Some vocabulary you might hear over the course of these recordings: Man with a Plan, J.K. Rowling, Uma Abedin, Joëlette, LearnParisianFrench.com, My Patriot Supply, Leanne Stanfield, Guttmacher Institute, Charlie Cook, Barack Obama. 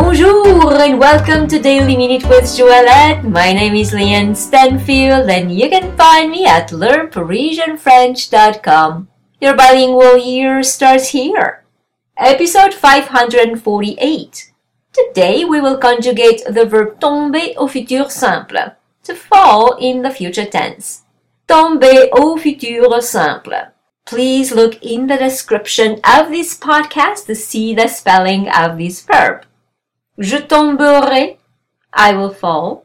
Bonjour and welcome to Daily Minute with Joëlette. My name is Leanne Stanfield and you can find me at LearnParisianFrench.com. Your bilingual year starts here. Episode 548. Today we will conjugate the verb tomber au futur simple, to fall in the future tense. Tomber au futur simple. Please look in the description of this podcast to see the spelling of this verb. Je tomberai, I will fall.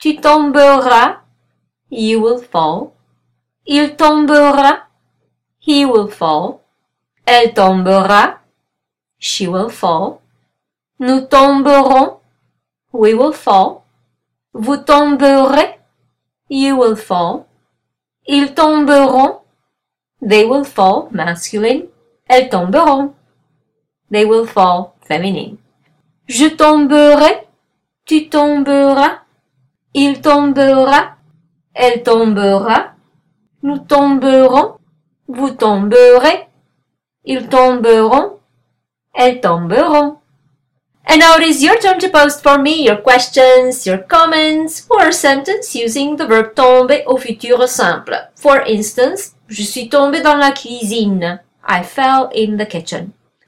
Tu tomberas, you will fall. Il tombera, he will fall. Elle tombera, she will fall. Nous tomberons, we will fall. Vous tomberez, you will fall. Ils tomberont, they will fall, masculine. Elles tomberont, they will fall, feminine. Je tomberai, tu tomberas, il tombera, elle tombera, nous tomberons, vous tomberez, ils tomberont, elles tomberont. And now it is your turn to post for me your questions, your comments, or a sentence using the verb tomber au futur simple. For instance, je suis tombé dans la cuisine. I fell in the kitchen.